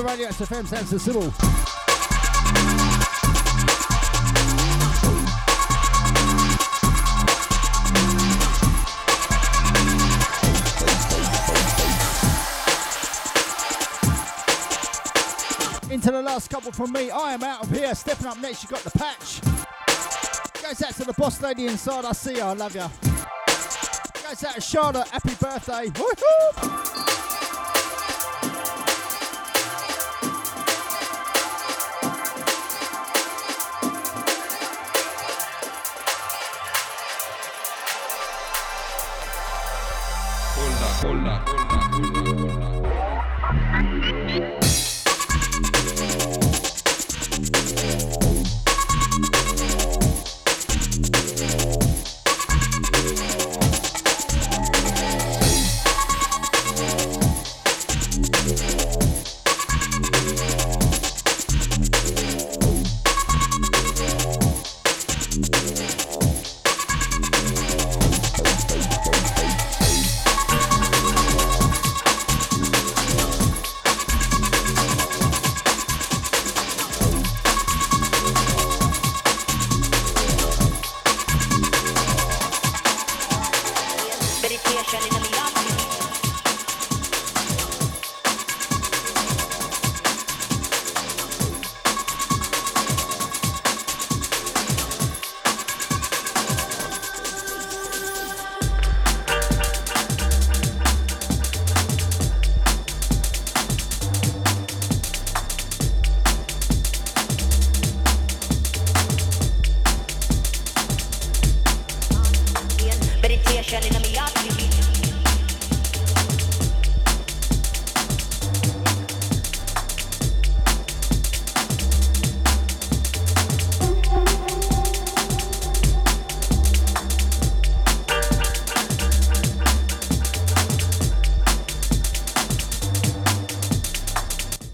Radio X F M, sounds to Sybil. Into the last couple from me. I am out of here. Stepping up next, you got the Patch. Goes out to the boss lady inside. I see you. I love you. Goes out to Charlotte. Happy birthday. Woohoo!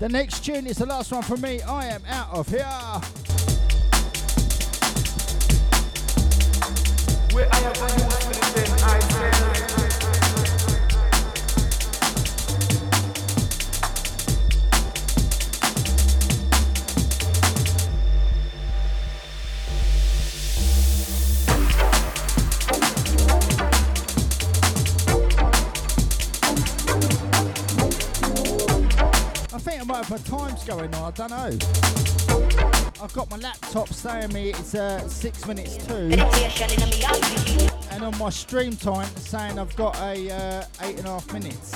The next tune is the last one from me. I am out of here. Going on, I don't know. I've got my laptop saying me it's uh, six minutes two, and on my stream time saying I've got a uh, eight and a half minutes.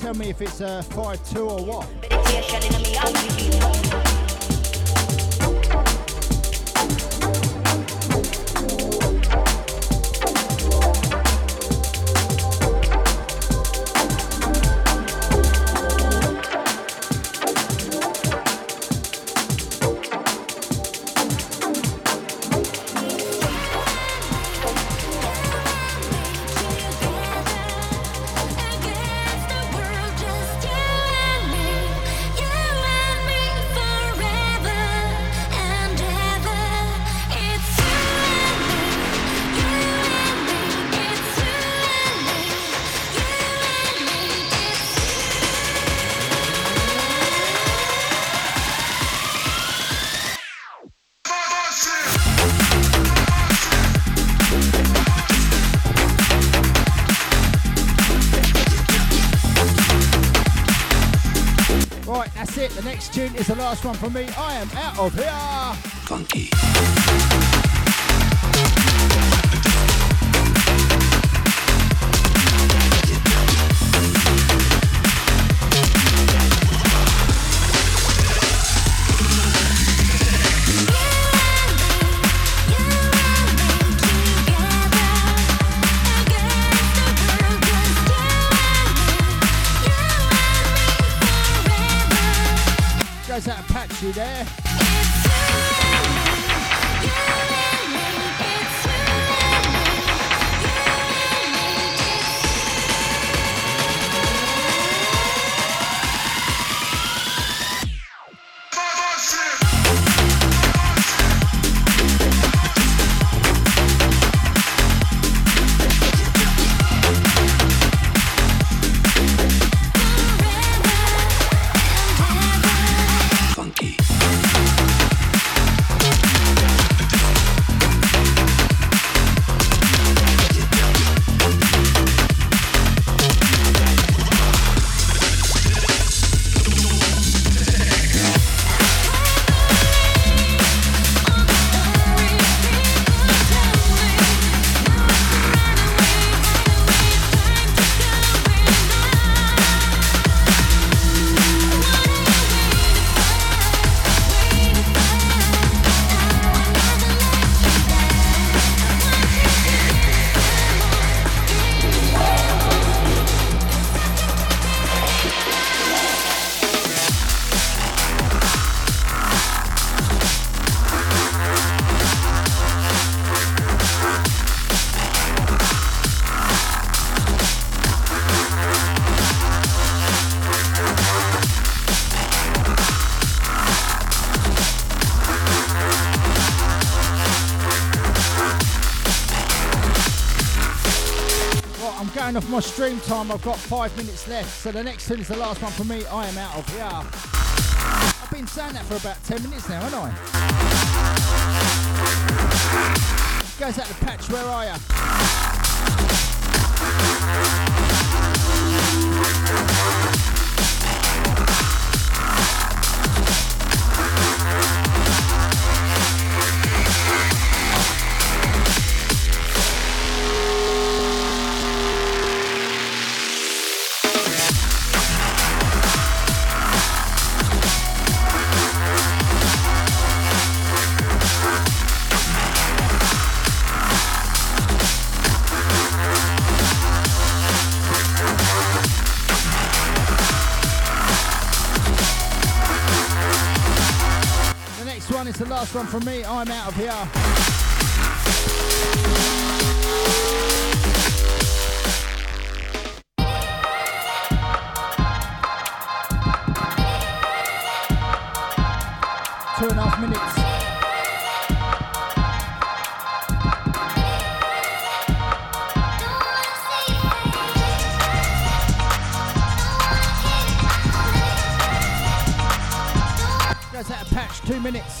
Tell me if it's a five two or what. Tune is the last one from me. I am out of here. Funky. You there? round off my stream time. I've got five minutes left, so the next tune is the last one for me. I am out of here. I've been saying that for about ten minutes now, haven't I? It goes out to Patch, where are ya? It's the last one from me. I'm out of here. Two and a half minutes. Goes out of Patch, two minutes. Minute.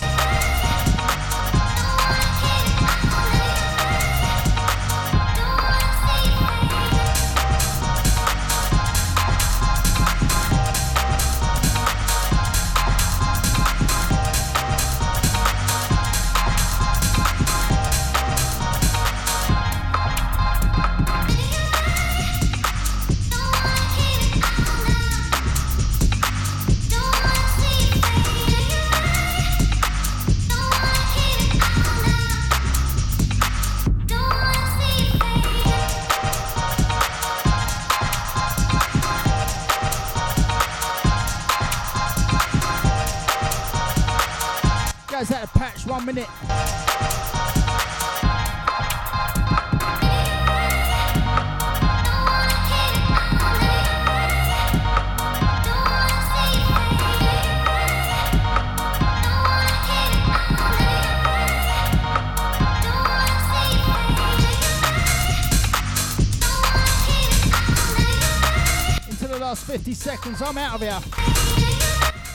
Into the last fifty seconds, I'm out of here.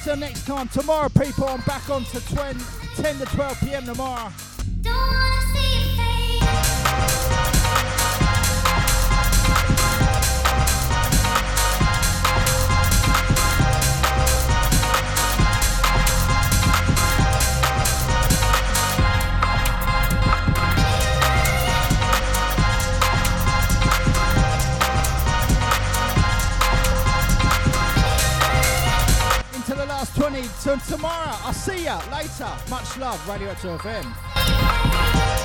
Till next time, tomorrow people, I'm back on to twenty. ten to twelve p m tomorrow. Don't wanna see your face. Into the last twenty till tomorrow. I'll see ya later. Much love, Radio X F M.